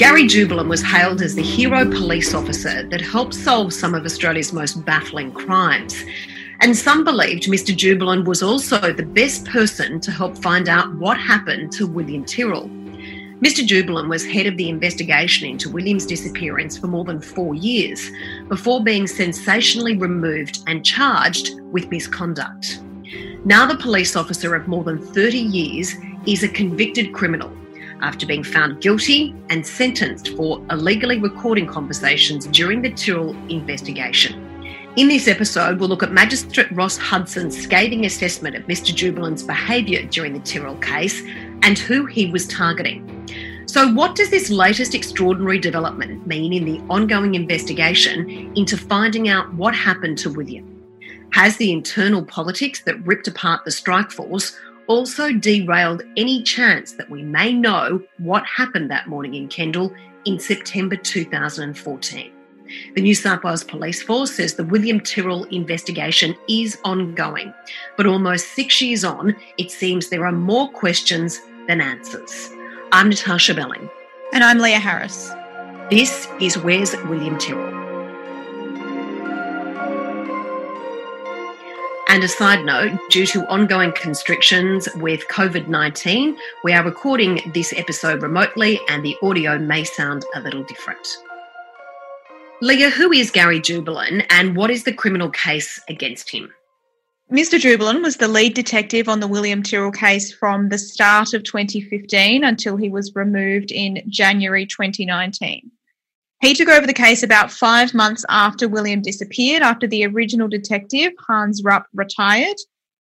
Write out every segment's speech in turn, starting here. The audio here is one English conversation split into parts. Gary Jubelin was hailed as the hero police officer that helped solve some of Australia's most baffling crimes. And some believed Mr. Jubelin was also the best person to help find out what happened to William Tyrrell. Mr. Jubelin was head of the investigation into William's disappearance for more than 4 years before being sensationally removed and charged with misconduct. Now the police officer of more than 30 years is a convicted criminal after being found guilty and sentenced for illegally recording conversations during the Tyrrell investigation. In this episode, we'll look at Magistrate Ross Hudson's scathing assessment of Mr. Jubelin's behaviour during the Tyrrell case and who he was targeting. So what does this latest extraordinary development mean in the ongoing investigation into finding out what happened to William? Has the internal politics that ripped apart the strike force also derailed any chance that we may know what happened that morning in Kendal in September 2014? The New South Wales Police Force says the William Tyrrell investigation is ongoing, but almost 6 years on, it seems there are more questions than answers. I'm Natasha Belling. And I'm Leah Harris. This is Where's William Tyrrell? And a side note, due to ongoing constrictions with COVID-19, we are recording this episode remotely and the audio may sound a little different. Leah, who is Gary Jubelin and what is the criminal case against him? Mr. Jubelin was the lead detective on the William Tyrrell case from the start of 2015 until he was removed in January 2019. He took over the case about 5 months after William disappeared, after the original detective, Hans Rupp, retired.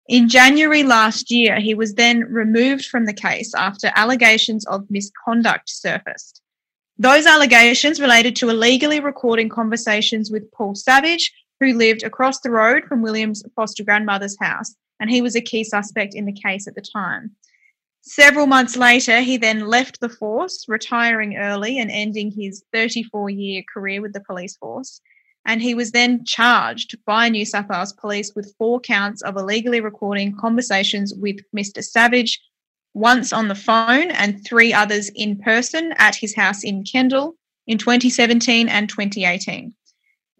In January last year, he was then removed from the case after allegations of misconduct surfaced. Those allegations related to illegally recording conversations with Paul Savage, who lived across the road from William's foster grandmother's house, and he was a key suspect in the case at the time. Several months later, he then left the force, retiring early and ending his 34-year career with the police force, and he was then charged by New South Wales Police with 4 counts of illegally recording conversations with Mr. Savage, once on the phone and 3 others in person at his house in Kendal in 2017 and 2018.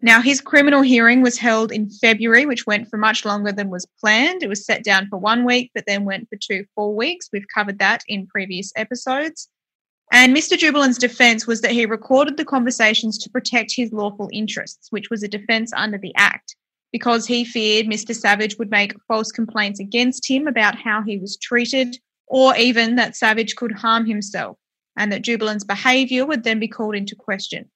Now, his criminal hearing was held in February, which went for much longer than was planned. It was set down for 1 week, but then went for 2 full weeks. We've covered that in previous episodes. And Mr. Jubelin's defence was that he recorded the conversations to protect his lawful interests, which was a defence under the Act, because he feared Mr. Savage would make false complaints against him about how he was treated, or even that Savage could harm himself, and that Jubelin's behaviour would then be called into question.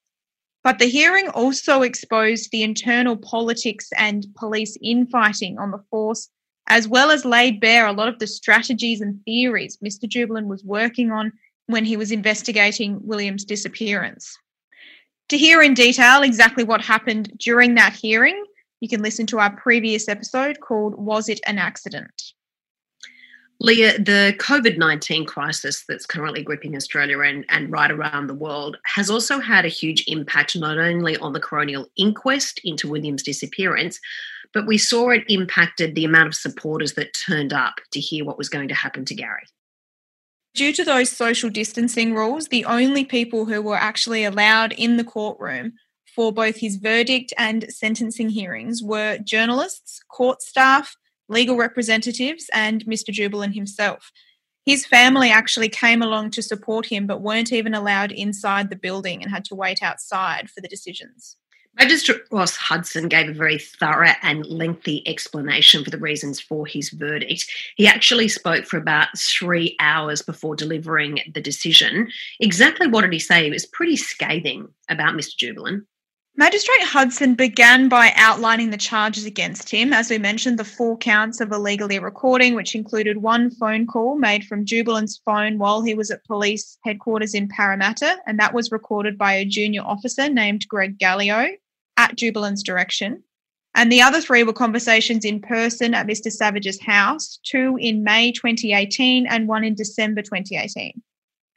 But the hearing also exposed the internal politics and police infighting on the force, as well as laid bare a lot of the strategies and theories Mr. Jubelin was working on when he was investigating William's disappearance. To hear in detail exactly what happened during that hearing, you can listen to our previous episode called Was It an Accident? Leah, the COVID-19 crisis that's currently gripping Australia and right around the world has also had a huge impact not only on the coronial inquest into William's disappearance, but we saw it impacted the amount of supporters that turned up to hear what was going to happen to Gary. Due to those social distancing rules, the only people who were actually allowed in the courtroom for both his verdict and sentencing hearings were journalists, court staff, legal representatives and Mr. Jubelin himself. His family actually came along to support him but weren't even allowed inside the building and had to wait outside for the decisions. Magistrate Ross Hudson gave a very thorough and lengthy explanation for the reasons for his verdict. He actually spoke for about 3 hours before delivering the decision. Exactly what did he say? It was pretty scathing about Mr. Jubelin. Magistrate Hudson began by outlining the charges against him. As we mentioned, the 4 counts of illegally recording, which included 1 phone call made from Jubelin's phone while he was at police headquarters in Parramatta, and that was recorded by a junior officer named Greg Gallio at Jubelin's direction. And the other 3 were conversations in person at Mr. Savage's house, 2 in May 2018 and 1 in December 2018.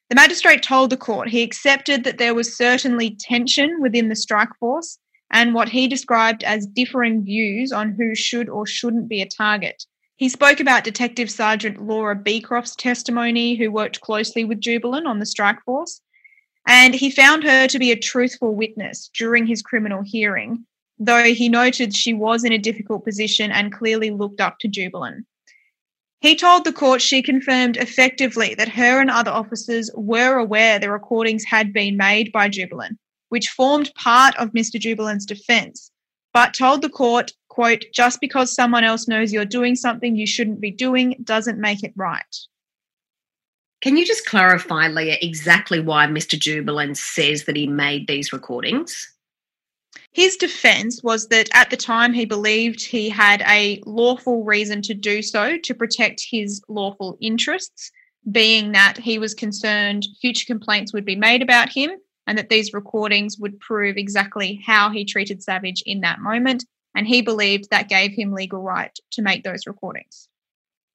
The magistrate told the court he accepted that there was certainly tension within the strike force and what he described as differing views on who should or shouldn't be a target. He spoke about Detective Sergeant Laura Beecroft's testimony, who worked closely with Jubelin on the strike force. And he found her to be a truthful witness during his criminal hearing, though he noted she was in a difficult position and clearly looked up to Jubelin. He told the court she confirmed effectively that her and other officers were aware the recordings had been made by Jubelin, which formed part of Mr. Jubelin's defence, but told the court, quote, "just because someone else knows you're doing something you shouldn't be doing doesn't make it right." Can you just clarify, Leah, exactly why Mr. Jubelin says that he made these recordings? His defence was that at the time he believed he had a lawful reason to do so to protect his lawful interests, being that he was concerned future complaints would be made about him and that these recordings would prove exactly how he treated Savage in that moment, and he believed that gave him legal right to make those recordings.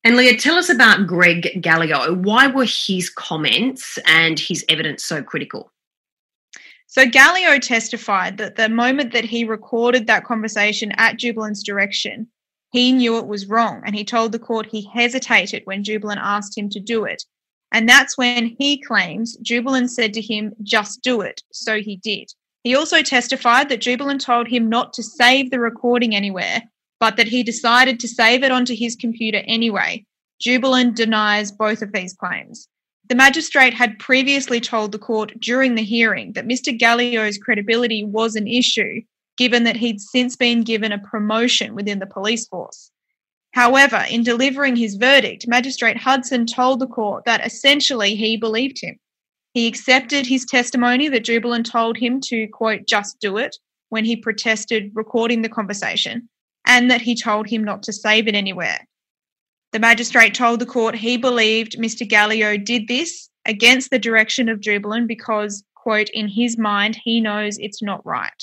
And Leah, tell us about Greg Gallio. Why were his comments and his evidence so critical? So Gallio testified that the moment that he recorded that conversation at Jubelin's direction, he knew it was wrong, and he told the court he hesitated when Jubelin asked him to do it. And that's when he claims Jubelin said to him, "just do it," so he did. He also testified that Jubelin told him not to save the recording anywhere, but that he decided to save it onto his computer anyway. Jubelin denies both of these claims. The magistrate had previously told the court during the hearing that Mr. Gallio's credibility was an issue, given that he'd since been given a promotion within the police force. However, in delivering his verdict, Magistrate Hudson told the court that essentially he believed him. He accepted his testimony that Jubelin told him to, quote, "just do it" when he protested recording the conversation, and that he told him not to save it anywhere. The magistrate told the court he believed Mr. Gallio did this against the direction of Jubelin because, quote, "in his mind, he knows it's not right."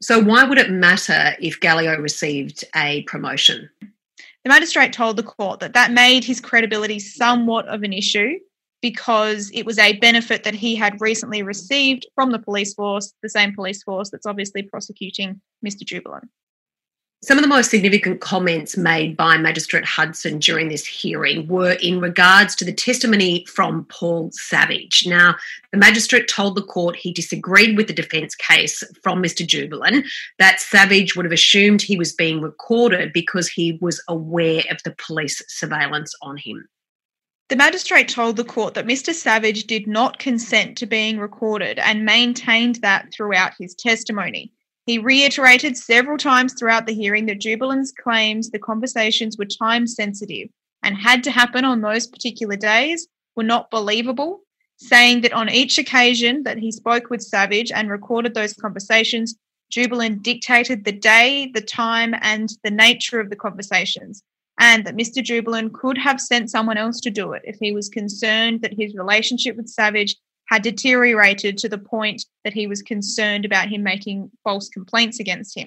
So why would it matter if Gallio received a promotion? The magistrate told the court that that made his credibility somewhat of an issue because it was a benefit that he had recently received from the police force, the same police force that's obviously prosecuting Mr. Jubelin. Some of the most significant comments made by Magistrate Hudson during this hearing were in regards to the testimony from Paul Savage. Now, the magistrate told the court he disagreed with the defence case from Mr. Jubelin that Savage would have assumed he was being recorded because he was aware of the police surveillance on him. The magistrate told the court that Mr. Savage did not consent to being recorded and maintained that throughout his testimony. He reiterated several times throughout the hearing that Jubelin's claims the conversations were time-sensitive and had to happen on those particular days were not believable, saying that on each occasion that he spoke with Savage and recorded those conversations, Jubelin dictated the day, the time and the nature of the conversations, and that Mr. Jubelin could have sent someone else to do it if he was concerned that his relationship with Savage had deteriorated to the point that he was concerned about him making false complaints against him.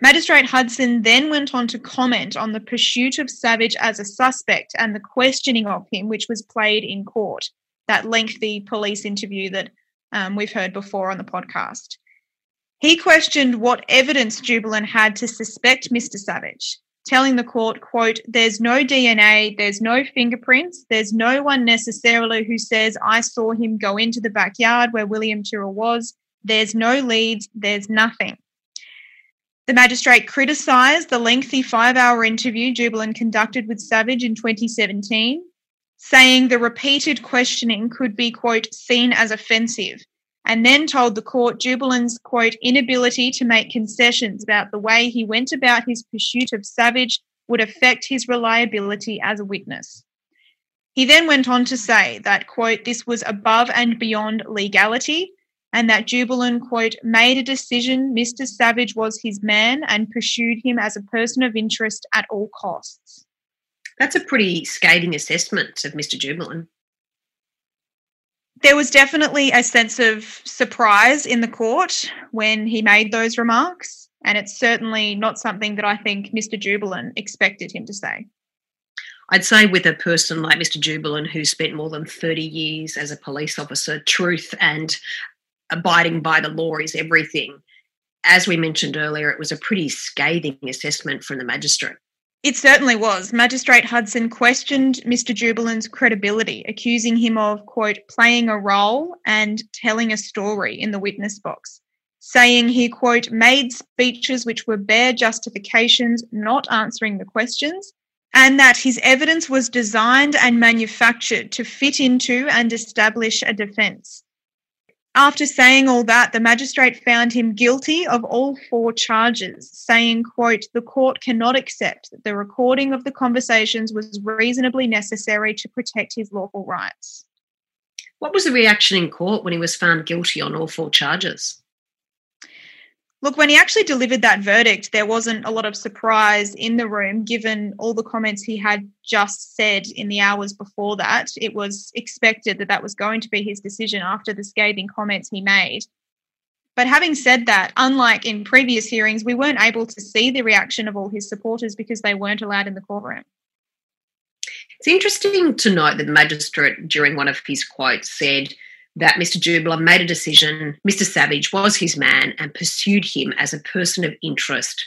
Magistrate Hudson then went on to comment on the pursuit of Savage as a suspect and the questioning of him, which was played in court, that lengthy police interview that we've heard before on the podcast. He questioned what evidence Jubelin had to suspect Mr. Savage, telling the court, quote, "there's no DNA, there's no fingerprints, there's no one necessarily who says I saw him go into the backyard where William Tyrrell was, there's no leads, there's nothing." The magistrate criticised the lengthy 5-hour interview Jubelin conducted with Savage in 2017, saying the repeated questioning could be, quote, "seen as offensive," and then told the court Jubelin's, quote, "inability to make concessions about the way he went about his pursuit of Savage would affect his reliability as a witness." He then went on to say that, quote, "this was above and beyond legality," and that Jubelin, quote, "made a decision Mr. Savage was his man and pursued him as a person of interest at all costs." That's a pretty scathing assessment of Mr. Jubelin. There was definitely a sense of surprise in the court when he made those remarks, and it's certainly not something that I think Mr. Jubelin expected him to say. I'd say with a person like Mr. Jubelin, who spent more than 30 years as a police officer, truth and abiding by the law is everything. As we mentioned earlier, it was a pretty scathing assessment from the magistrate. It certainly was. Magistrate Hudson questioned Mr. Jubelin's credibility, accusing him of, quote, playing a role and telling a story in the witness box, saying he, quote, made speeches which were bare justifications, not answering the questions, and that his evidence was designed and manufactured to fit into and establish a defence. After saying all that, the magistrate found him guilty of all four charges, saying, quote, the court cannot accept that the recording of the conversations was reasonably necessary to protect his lawful rights. What was the reaction in court when he was found guilty on all four charges? Look, when he actually delivered that verdict, there wasn't a lot of surprise in the room, given all the comments he had just said in the hours before that. It was expected that that was going to be his decision after the scathing comments he made. But having said that, unlike in previous hearings, we weren't able to see the reaction of all his supporters because they weren't allowed in the courtroom. It's interesting to note that the magistrate, during one of his quotes, said that Mr. Jubelin made a decision, Mr. Savage was his man and pursued him as a person of interest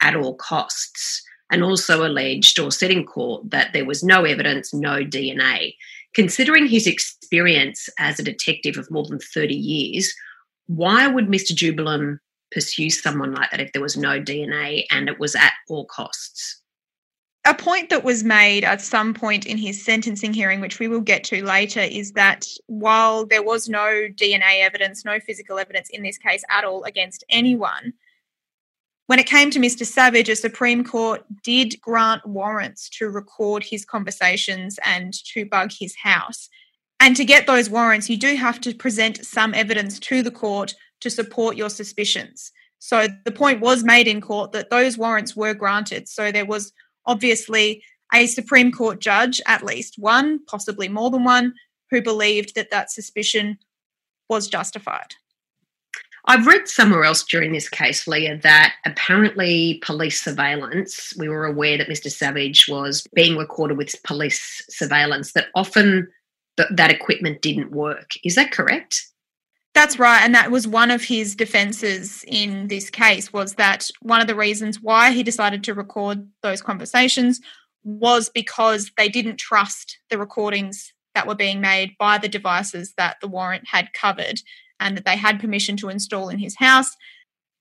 at all costs, and also alleged or said in court that there was no evidence, no DNA. Considering his experience as a detective of more than 30 years, why would Mr. Jubelin pursue someone like that if there was no DNA and it was at all costs? A point that was made at some point in his sentencing hearing, which we will get to later, is that while there was no DNA evidence, no physical evidence in this case at all against anyone, when it came to Mr. Savage, a Supreme Court did grant warrants to record his conversations and to bug his house. And to get those warrants, you do have to present some evidence to the court to support your suspicions. So the point was made in court that those warrants were granted. So there was obviously a Supreme Court judge, at least one, possibly more than one, who believed that that suspicion was justified. I've read somewhere else during this case, Leah, that apparently police surveillance, we were aware that Mr. Savage was being recorded with police surveillance, that often that equipment didn't work. Is that correct? That's right, and that was one of his defences in this case, was that one of the reasons why he decided to record those conversations was because they didn't trust the recordings that were being made by the devices that the warrant had covered and that they had permission to install in his house.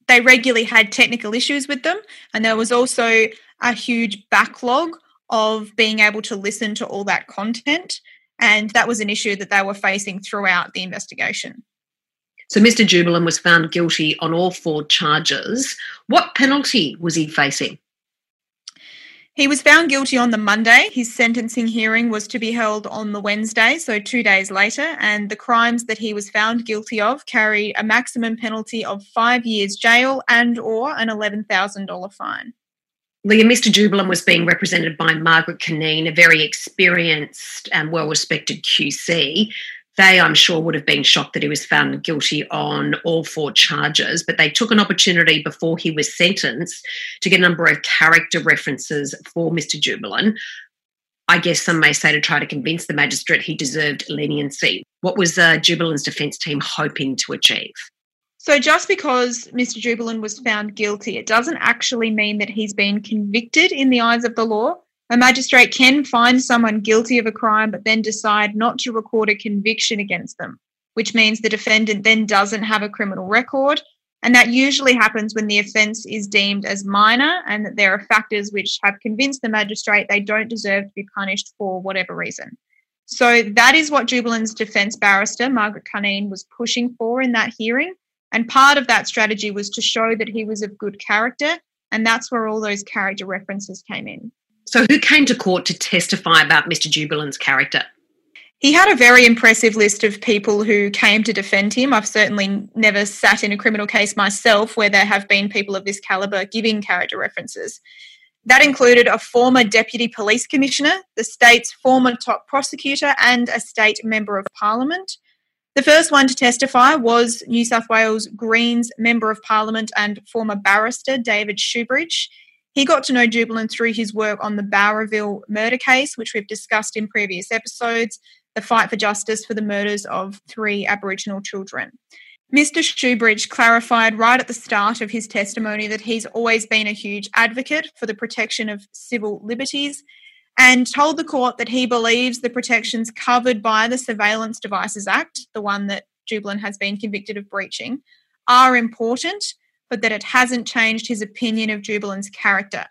They regularly had technical issues with them, and there was also a huge backlog of being able to listen to all that content, and that was an issue that they were facing throughout the investigation. So Mr. Jubelin was found guilty on all four charges. What penalty was he facing? He was found guilty on the Monday. His sentencing hearing was to be held on the Wednesday, so 2 days later, and the crimes that he was found guilty of carry a maximum penalty of 5 years jail and or an $11,000 fine. Leah, Mr. Jubelin was being represented by Margaret Cunneen, a very experienced and well-respected QC. They, I'm sure, would have been shocked that he was found guilty on all four charges, but they took an opportunity before he was sentenced to get a number of character references for Mr. Jubelin. I guess some may say to try to convince the magistrate he deserved leniency. What was Jubelin's defence team hoping to achieve? So just because Mr. Jubelin was found guilty, it doesn't actually mean that he's been convicted in the eyes of the law. A magistrate can find someone guilty of a crime but then decide not to record a conviction against them, which means the defendant then doesn't have a criminal record, and that usually happens when the offence is deemed as minor and that there are factors which have convinced the magistrate they don't deserve to be punished for whatever reason. So that is what Jubelin's defence barrister, Margaret Cunneen, was pushing for in that hearing, and part of that strategy was to show that he was of good character, and that's where all those character references came in. So who came to court to testify about Mr. Jubelin's character? He had a very impressive list of people who came to defend him. I've certainly never sat in a criminal case myself where there have been people of this calibre giving character references. That included a former deputy police commissioner, the state's former top prosecutor and a state member of parliament. The first one to testify was New South Wales Greens member of parliament and former barrister David Shoebridge. He got to know Jubelin through his work on the Bowraville murder case, which we've discussed in previous episodes, the fight for justice for the murders of three Aboriginal children. Mr. Shoebridge clarified right at the start of his testimony that he's always been a huge advocate for the protection of civil liberties and told the court that he believes the protections covered by the Surveillance Devices Act, the one that Jubelin has been convicted of breaching, are important, but that it hasn't changed his opinion of Jubelin's character.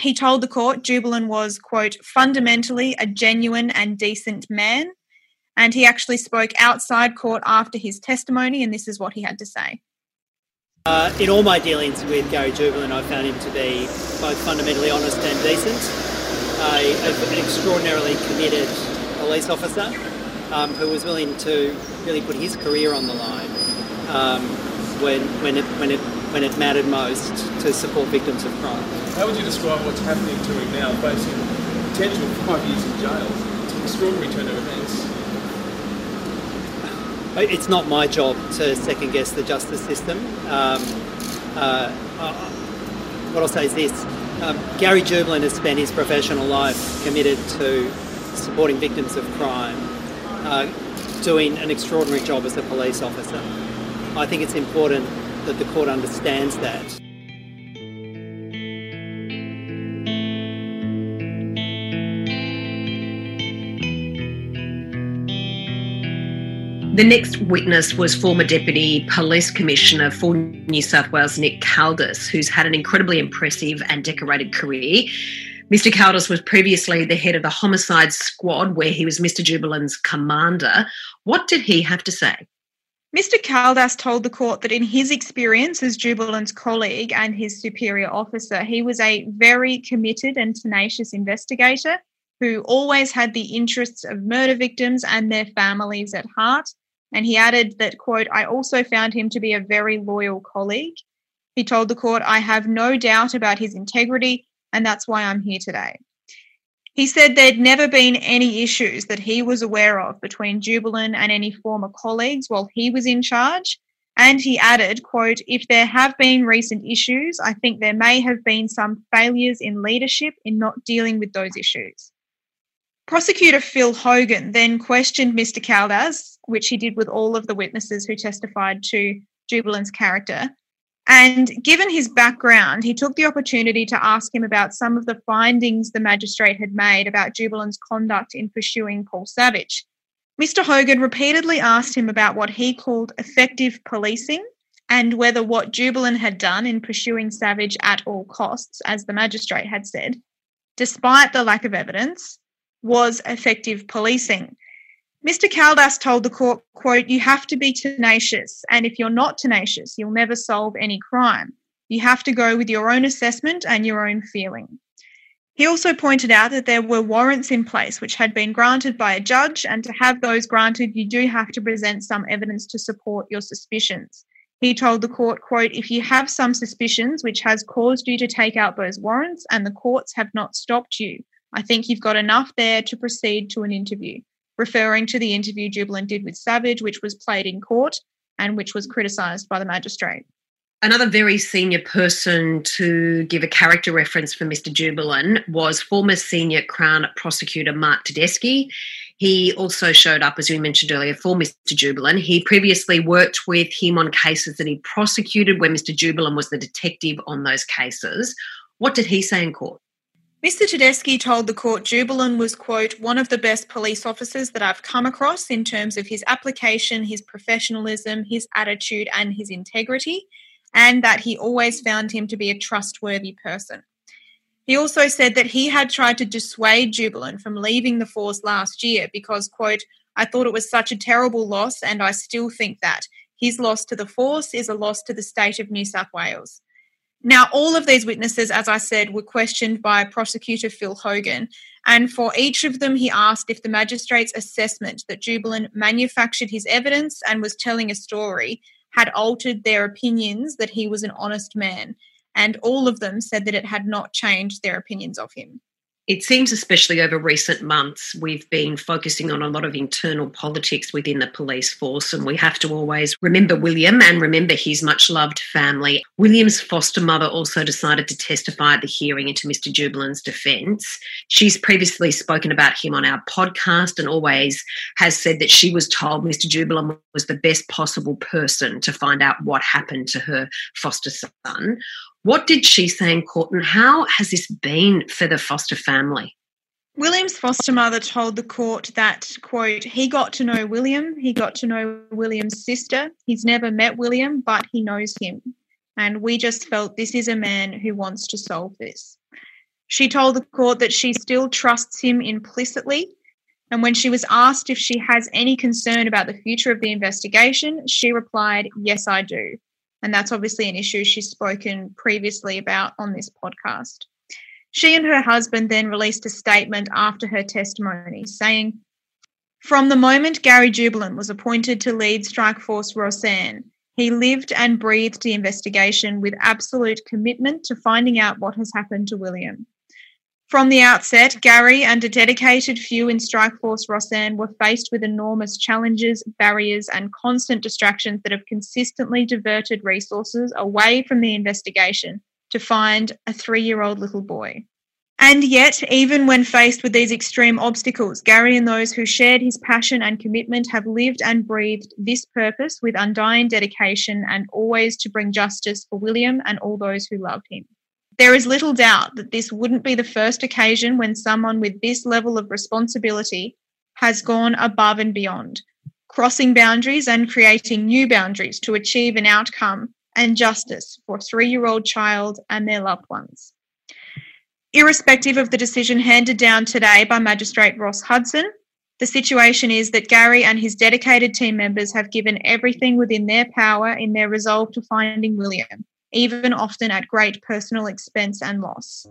He told the court Jubelin was, quote, fundamentally a genuine and decent man. And he actually spoke outside court after his testimony, and this is what he had to say. In all my dealings with Gary Jubelin, I found him to be both fundamentally honest and decent, an extraordinarily committed police officer who was willing to really put his career on the line when it mattered most to support victims of crime. How would you describe what's happening to him now, facing potential 5 years in jail? It's an extraordinary turn of events. It's not my job to second guess the justice system. What I'll say is this, Gary Jubelin has spent his professional life committed to supporting victims of crime, doing an extraordinary job as a police officer. I think it's important that the court understands that. The next witness was former Deputy Police Commissioner for New South Wales, Nick Kaldas, who's had an incredibly impressive and decorated career. Mr. Kaldas was previously the head of the homicide squad, where he was Mr. Jubelin's commander. What did he have to say? Mr. Kaldas told the court that in his experience as Jubelin's colleague and his superior officer, he was a very committed and tenacious investigator who always had the interests of murder victims and their families at heart. And he added that, quote, I also found him to be a very loyal colleague. He told the court, I have no doubt about his integrity, and that's why I'm here today. He said there'd never been any issues that he was aware of between Jubelin and any former colleagues while he was in charge. And he added, quote, if there have been recent issues, I think there may have been some failures in leadership in not dealing with those issues. Prosecutor Phil Hogan then questioned Mr. Kaldas, which he did with all of the witnesses who testified to Jubelin's character. And given his background, he took the opportunity to ask him about some of the findings the magistrate had made about Jubelin's conduct in pursuing Paul Savage. Mr. Hogan repeatedly asked him about what he called effective policing and whether what Jubelin had done in pursuing Savage at all costs, as the magistrate had said, despite the lack of evidence, was effective policing. Mr. Kaldas told the court, quote, you have to be tenacious, and if you're not tenacious, you'll never solve any crime. You have to go with your own assessment and your own feeling. He also pointed out that there were warrants in place which had been granted by a judge, and to have those granted, you do have to present some evidence to support your suspicions. He told the court, quote, if you have some suspicions which has caused you to take out those warrants and the courts have not stopped you, I think you've got enough there to proceed to an interview, referring to the interview Jubelin did with Savage, which was played in court and which was criticised by the magistrate. Another very senior person to give a character reference for Mr. Jubelin was former senior Crown prosecutor Mark Tedeschi. He also showed up, as we mentioned earlier, for Mr. Jubelin. He previously worked with him on cases that he prosecuted where Mr. Jubelin was the detective on those cases. What did he say in court? Mr. Tedeschi told the court Jubelin was, quote, one of the best police officers that I've come across in terms of his application, his professionalism, his attitude and his integrity, and that he always found him to be a trustworthy person. He also said that he had tried to dissuade Jubelin from leaving the force last year because, quote, I thought it was such a terrible loss and I still think that. His loss to the force is a loss to the state of New South Wales. Now, all of these witnesses, as I said, were questioned by Prosecutor Phil Hogan, and for each of them he asked if the magistrate's assessment that Jubelin manufactured his evidence and was telling a story had altered their opinions that he was an honest man, and all of them said that it had not changed their opinions of him. It seems, especially over recent months, we've been focusing on a lot of internal politics within the police force, and we have to always remember William and remember his much-loved family. William's foster mother also decided to testify at the hearing into Mr. Jubelin's defence. She's previously spoken about him on our podcast and always has said that she was told Mr. Jubelin was the best possible person to find out what happened to her foster son. What did she say in court, and how has this been for the foster family? William's foster mother told the court that, quote, he got to know William, he got to know William's sister, he's never met William, but he knows him, and we just felt this is a man who wants to solve this. She told the court that she still trusts him implicitly, and when she was asked if she has any concern about the future of the investigation, she replied, yes, I do. And that's obviously an issue she's spoken previously about on this podcast. She and her husband then released a statement after her testimony saying, from the moment Gary Jubelin was appointed to lead Strike Force Rossanne, he lived and breathed the investigation with absolute commitment to finding out what has happened to William. From the outset, Gary and a dedicated few in Strike Force Rossanne were faced with enormous challenges, barriers and constant distractions that have consistently diverted resources away from the investigation to find a 3-year-old little boy. And yet, even when faced with these extreme obstacles, Gary and those who shared his passion and commitment have lived and breathed this purpose with undying dedication and always to bring justice for William and all those who loved him. There is little doubt that this wouldn't be the first occasion when someone with this level of responsibility has gone above and beyond, crossing boundaries and creating new boundaries to achieve an outcome and justice for a 3-year-old child and their loved ones. Irrespective of the decision handed down today by Magistrate Ross Hudson, the situation is that Gary and his dedicated team members have given everything within their power in their resolve to finding William, even often at great personal expense and loss.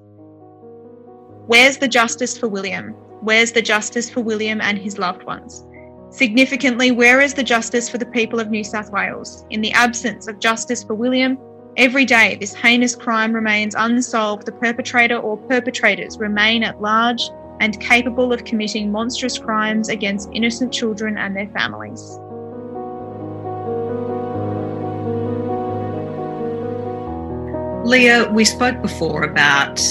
Where's the justice for William? Where's the justice for William and his loved ones? Significantly, where is the justice for the people of New South Wales? In the absence of justice for William, every day this heinous crime remains unsolved. The perpetrator or perpetrators remain at large and capable of committing monstrous crimes against innocent children and their families. Leah, we spoke before about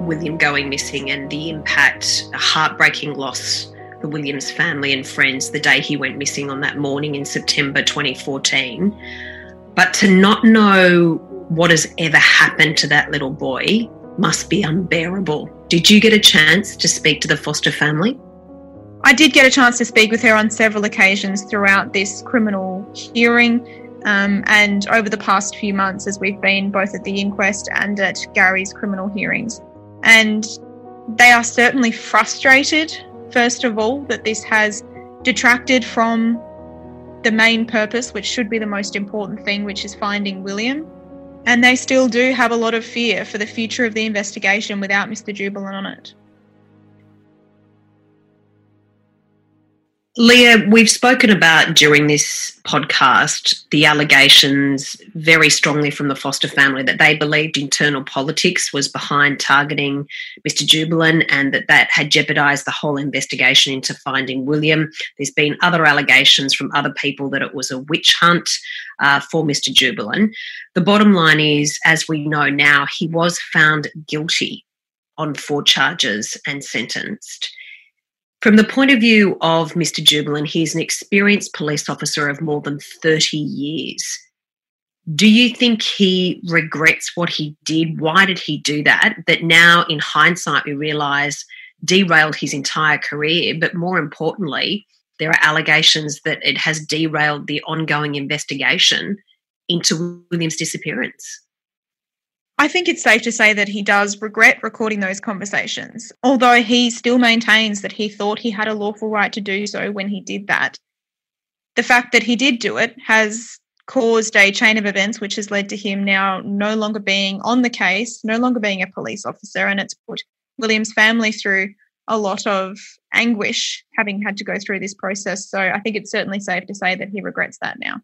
William going missing and the impact, a heartbreaking loss for William's family and friends the day he went missing on that morning in September 2014. But to not know what has ever happened to that little boy must be unbearable. Did you get a chance to speak to the foster family? I did get a chance to speak with her on several occasions throughout this criminal hearing. And over the past few months as we've been both at the inquest and at Gary's criminal hearings. And they are certainly frustrated, first of all, that this has detracted from the main purpose, which should be the most important thing, which is finding William. And they still do have a lot of fear for the future of the investigation without Mr. Jubelin on it. Leah, we've spoken about during this podcast the allegations very strongly from the foster family that they believed internal politics was behind targeting Mr. Jubelin and that had jeopardised the whole investigation into finding William. There's been other allegations from other people that it was a witch hunt for Mr. Jubelin. The bottom line is, as we know now, he was found guilty on 4 charges and sentenced. From the point of view of Mr. Jubelin, he's an experienced police officer of more than 30 years. Do you think he regrets what he did? Why did he do that? That now, in hindsight, we realise derailed his entire career, but more importantly, there are allegations that it has derailed the ongoing investigation into William's disappearance. I think it's safe to say that he does regret recording those conversations, although he still maintains that he thought he had a lawful right to do so when he did that. The fact that he did do it has caused a chain of events which has led to him now no longer being on the case, no longer being a police officer, and it's put William's family through a lot of anguish having had to go through this process. So I think it's certainly safe to say that he regrets that now.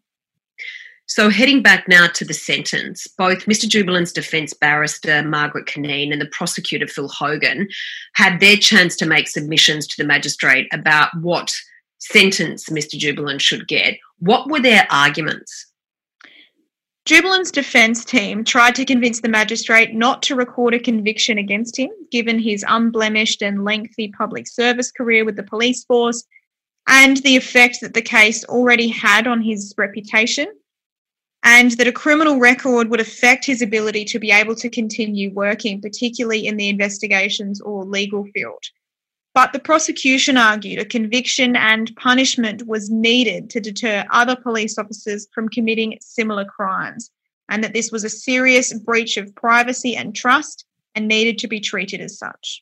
So heading back now to the sentence, both Mr Jubelin's defence barrister, Margaret Cunneen, and the prosecutor, Phil Hogan, had their chance to make submissions to the magistrate about what sentence Mr Jubelin should get. What were their arguments? Jubelin's defence team tried to convince the magistrate not to record a conviction against him, given his unblemished and lengthy public service career with the police force and the effect that the case already had on his reputation, and that a criminal record would affect his ability to be able to continue working, particularly in the investigations or legal field. But the prosecution argued a conviction and punishment was needed to deter other police officers from committing similar crimes, and that this was a serious breach of privacy and trust and needed to be treated as such.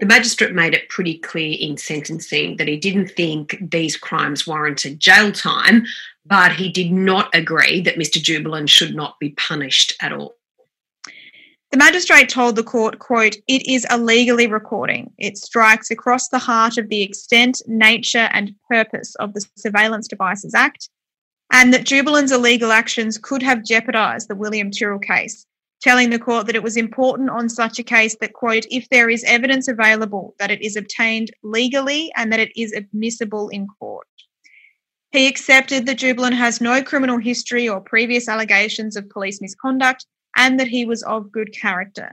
The magistrate made it pretty clear in sentencing that he didn't think these crimes warranted jail time, but he did not agree that Mr Jubelin should not be punished at all. The magistrate told the court, quote, "It is a legally recording. It strikes across the heart of the extent, nature and purpose of the Surveillance Devices Act, and that Jubelin's illegal actions could have jeopardised the William Tyrrell case, telling the court that it was important on such a case that, quote, if there is evidence available that it is obtained legally and that it is admissible in court." He accepted that Jubelin has no criminal history or previous allegations of police misconduct, and that he was of good character.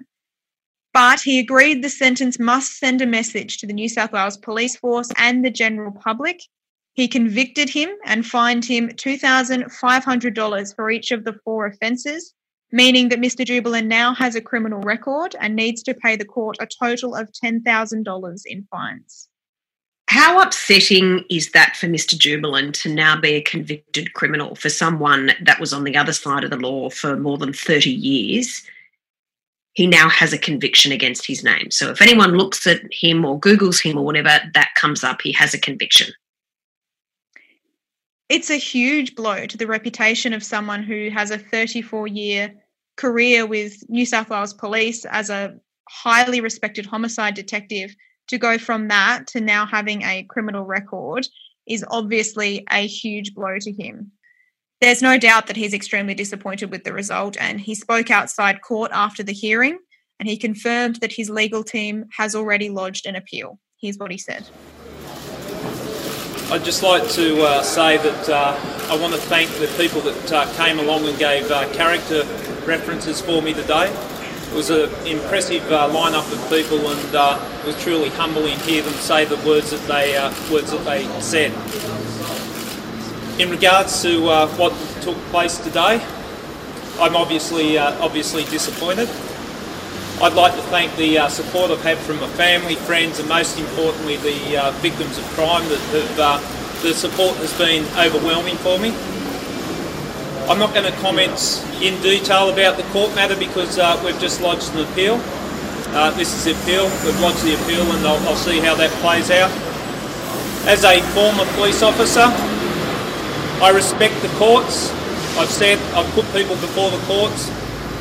But he agreed the sentence must send a message to the New South Wales Police Force and the general public. He convicted him and fined him $2,500 for each of the four offences, meaning that Mr Jubelin now has a criminal record and needs to pay the court a total of $10,000 in fines. How upsetting is that for Mr Jubelin to now be a convicted criminal, for someone that was on the other side of the law for more than 30 years? He now has a conviction against his name. So if anyone looks at him or Googles him or whatever, that comes up. He has a conviction. It's a huge blow to the reputation of someone who has a 34-year career with New South Wales Police as a highly respected homicide detective. To go from that to now having a criminal record is obviously a huge blow to him. There's no doubt that he's extremely disappointed with the result, and he spoke outside court after the hearing, and he confirmed that his legal team has already lodged an appeal. Here's what he said. I'd just like to say that I want to thank the people that came along and gave character references for me today. It was an impressive lineup of people, and it was truly humbling to hear them say the words that they said. In regards to what took place today, I'm obviously disappointed. I'd like to thank the support I've had from my family, friends, and most importantly the victims of crime. That have the support has been overwhelming for me. I'm not going to comment in detail about the court matter because we've just lodged an appeal. This is the appeal. We've lodged the appeal, and I'll see how that plays out. As a former police officer, I respect the courts. I've said I've put people before the courts.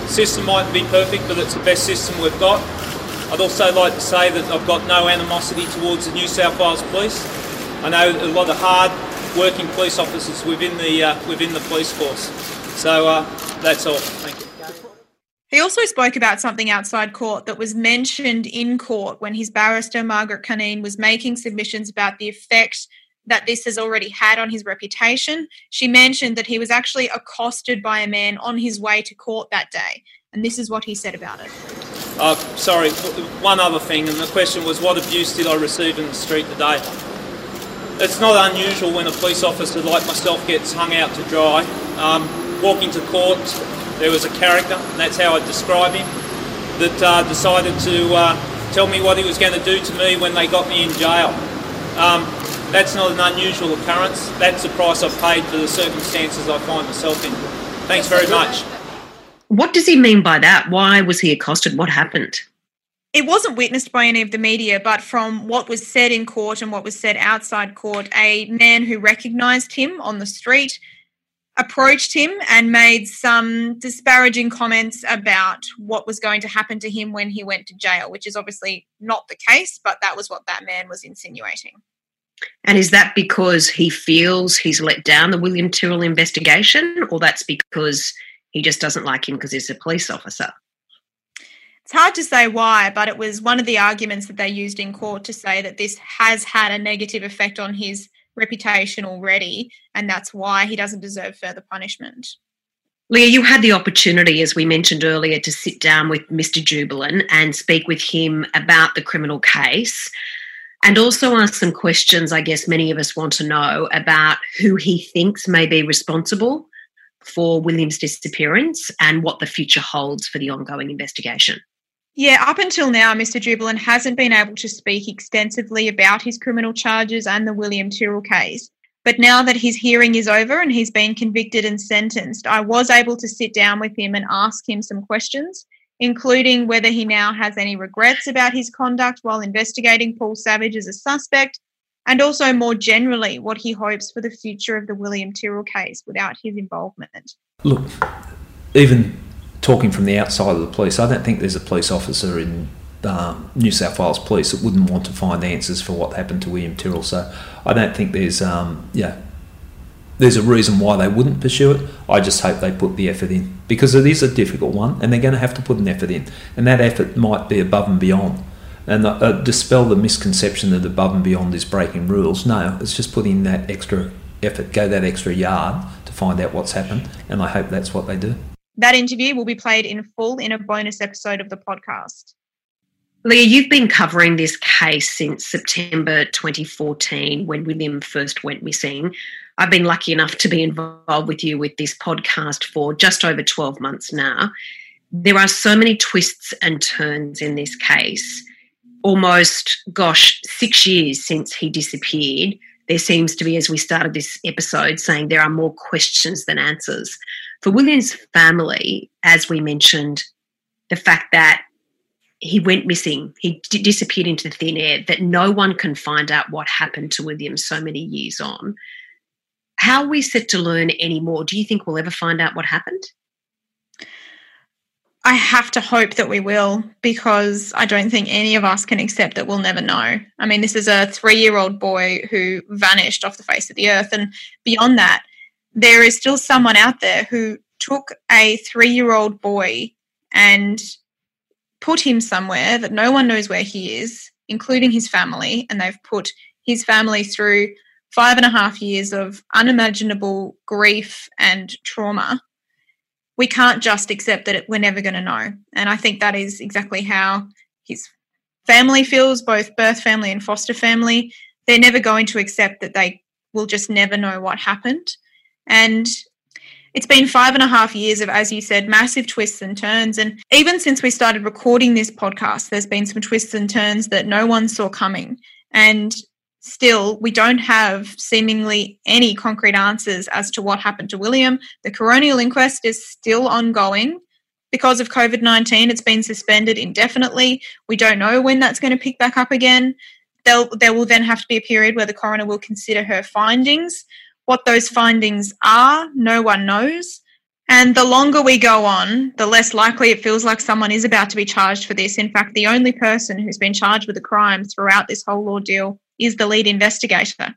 The system mightn't be perfect, but it's the best system we've got. I'd also like to say that I've got no animosity towards the New South Wales Police. I know a lot of hard working police officers within the police force. So that's all. Thank you. He also spoke about something outside court that was mentioned in court when his barrister, Margaret Cunneen, was making submissions about the effect that this has already had on his reputation. She mentioned that he was actually accosted by a man on his way to court that day, and this is what he said about it. Sorry, one other thing, and the question was, what abuse did I receive in the street today? It's not unusual when a police officer like myself gets hung out to dry. Walking to court, there was a character, and that's how I describe him, that decided to tell me what he was going to do to me when they got me in jail. That's not an unusual occurrence. That's the price I've paid for the circumstances I find myself in. Thanks very much. What does he mean by that? Why was he accosted? What happened? It wasn't witnessed by any of the media, but from what was said in court and what was said outside court, a man who recognised him on the street approached him and made some disparaging comments about what was going to happen to him when he went to jail, which is obviously not the case, but that was what that man was insinuating. And is that because he feels he's let down the William Tyrrell investigation, or that's because he just doesn't like him because he's a police officer? It's hard to say why, but it was one of the arguments that they used in court to say that this has had a negative effect on his reputation already, and that's why he doesn't deserve further punishment. Leah, you had the opportunity, as we mentioned earlier, to sit down with Mr. Jubelin and speak with him about the criminal case and also ask some questions I guess many of us want to know about who he thinks may be responsible for William's disappearance and what the future holds for the ongoing investigation. Yeah, up until now, Mr. Jubelin hasn't been able to speak extensively about his criminal charges and the William Tyrrell case. But now that his hearing is over and he's been convicted and sentenced, I was able to sit down with him and ask him some questions, including whether he now has any regrets about his conduct while investigating Paul Savage as a suspect, and also more generally what he hopes for the future of the William Tyrrell case without his involvement. Look, even talking from the outside of the police, I don't think there's a police officer in New South Wales Police that wouldn't want to find answers for what happened to William Tyrrell. So I don't think there's a reason why they wouldn't pursue it. I just hope they put the effort in, because it is a difficult one and they're going to have to put an effort in, and that effort might be above and beyond. And dispel the misconception that above and beyond is breaking rules. No, it's just putting in that extra effort, go that extra yard to find out what's happened, and I hope that's what they do. That interview will be played in full in a bonus episode of the podcast. Leah, you've been covering this case since September 2014 when William first went missing. I've been lucky enough to be involved with you with this podcast for just over 12 months now. There are so many twists and turns in this case. Almost, 6 years since he disappeared. There seems to be, as we started this episode, saying there are more questions than answers. For William's family, as we mentioned, the fact that he went missing, he disappeared into thin air, that no one can find out what happened to William so many years on. How are we set to learn any more? Do you think we'll ever find out what happened? I have to hope that we will, because I don't think any of us can accept that we'll never know. I mean, this is a 3-year-old boy who vanished off the face of the earth, and beyond that, there is still someone out there who took a 3-year-old boy and put him somewhere that no one knows where he is, including his family, and they've put his family through 5.5 years of unimaginable grief and trauma. We can't just accept that we're never going to know, and I think that is exactly how his family feels, both birth family and foster family. They're never going to accept that they will just never know what happened, and it's been 5.5 years of, as you said, massive twists and turns. And even since we started recording this podcast, there's been some twists and turns that no one saw coming. And still, we don't have seemingly any concrete answers as to what happened to William. The coronial inquest is still ongoing. Because of COVID-19, it's been suspended indefinitely. We don't know when that's going to pick back up again. There will then have to be a period where the coroner will consider her findings. What those findings are, no one knows. And the longer we go on, the less likely it feels like someone is about to be charged for this. In fact, the only person who's been charged with a crime throughout this whole ordeal is the lead investigator.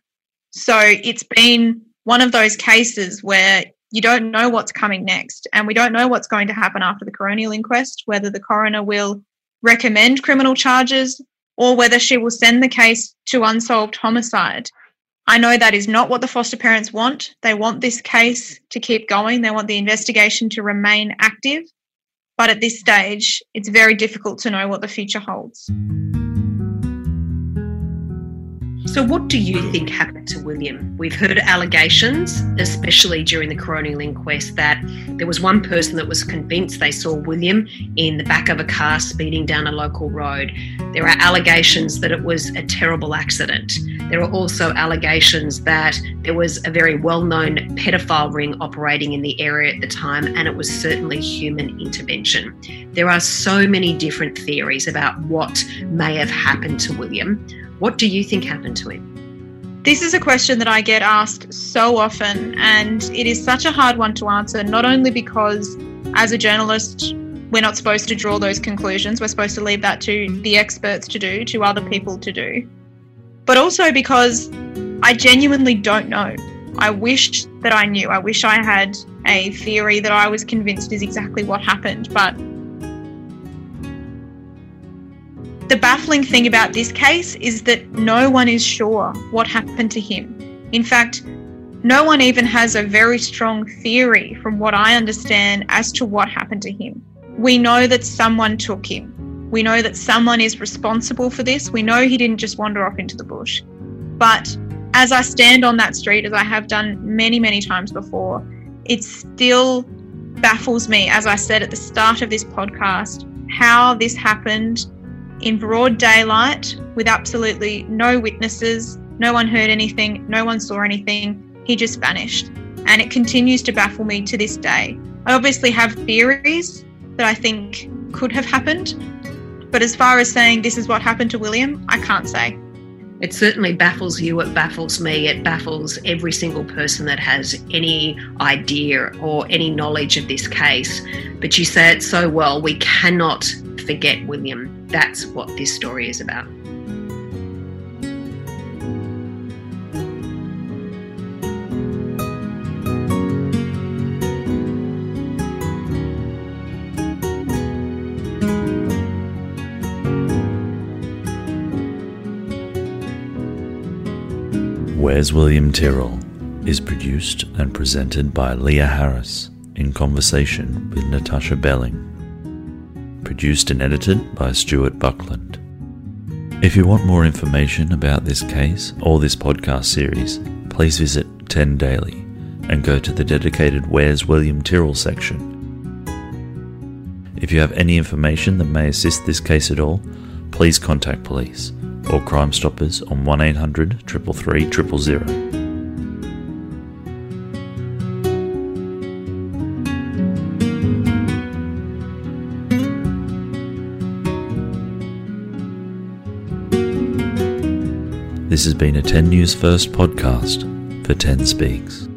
So it's been one of those cases where you don't know what's coming next, and we don't know what's going to happen after the coronial inquest, whether the coroner will recommend criminal charges or whether she will send the case to unsolved homicide. I know that is not what the foster parents want. They want this case to keep going. They want the investigation to remain active. But at this stage, it's very difficult to know what the future holds. So what do you think happened to William? We've heard allegations, especially during the coronial inquest, that there was one person that was convinced they saw William in the back of a car speeding down a local road. There are allegations that it was a terrible accident. There are also allegations that there was a very well-known pedophile ring operating in the area at the time, and it was certainly human intervention. There are so many different theories about what may have happened to William. What do you think happened to him? This is a question that I get asked so often, and it is such a hard one to answer, not only because as a journalist, we're not supposed to draw those conclusions. We're supposed to leave that to the experts to do, to other people to do. but also because I genuinely don't know. I wish that I knew. I wish I had a theory that I was convinced is exactly what happened. But the baffling thing about this case is that no one is sure what happened to him. In fact, no one even has a very strong theory, from what I understand, as to what happened to him. We know that someone took him. We know that someone is responsible for this. We know he didn't just wander off into the bush. But as I stand on that street, as I have done many, many times before, it still baffles me, as I said at the start of this podcast, how this happened in broad daylight with absolutely no witnesses. No one heard anything. No one saw anything. He just vanished. And it continues to baffle me to this day. I obviously have theories that I think could have happened, but as far as saying this is what happened to William, I can't say. It certainly baffles you, it baffles me, it baffles every single person that has any idea or any knowledge of this case. But you say it so well, we cannot forget William. That's what this story is about. Where's William Tyrrell is produced and presented by Leah Harris in conversation with Natasha Belling. Produced and edited by Stuart Buckland. If you want more information about this case or this podcast series, please visit 10 Daily and go to the dedicated Where's William Tyrrell section. If you have any information that may assist this case at all, please contact police or Crime Stoppers on 1800 333 000. This has been a 10 News First podcast for 10 Speaks.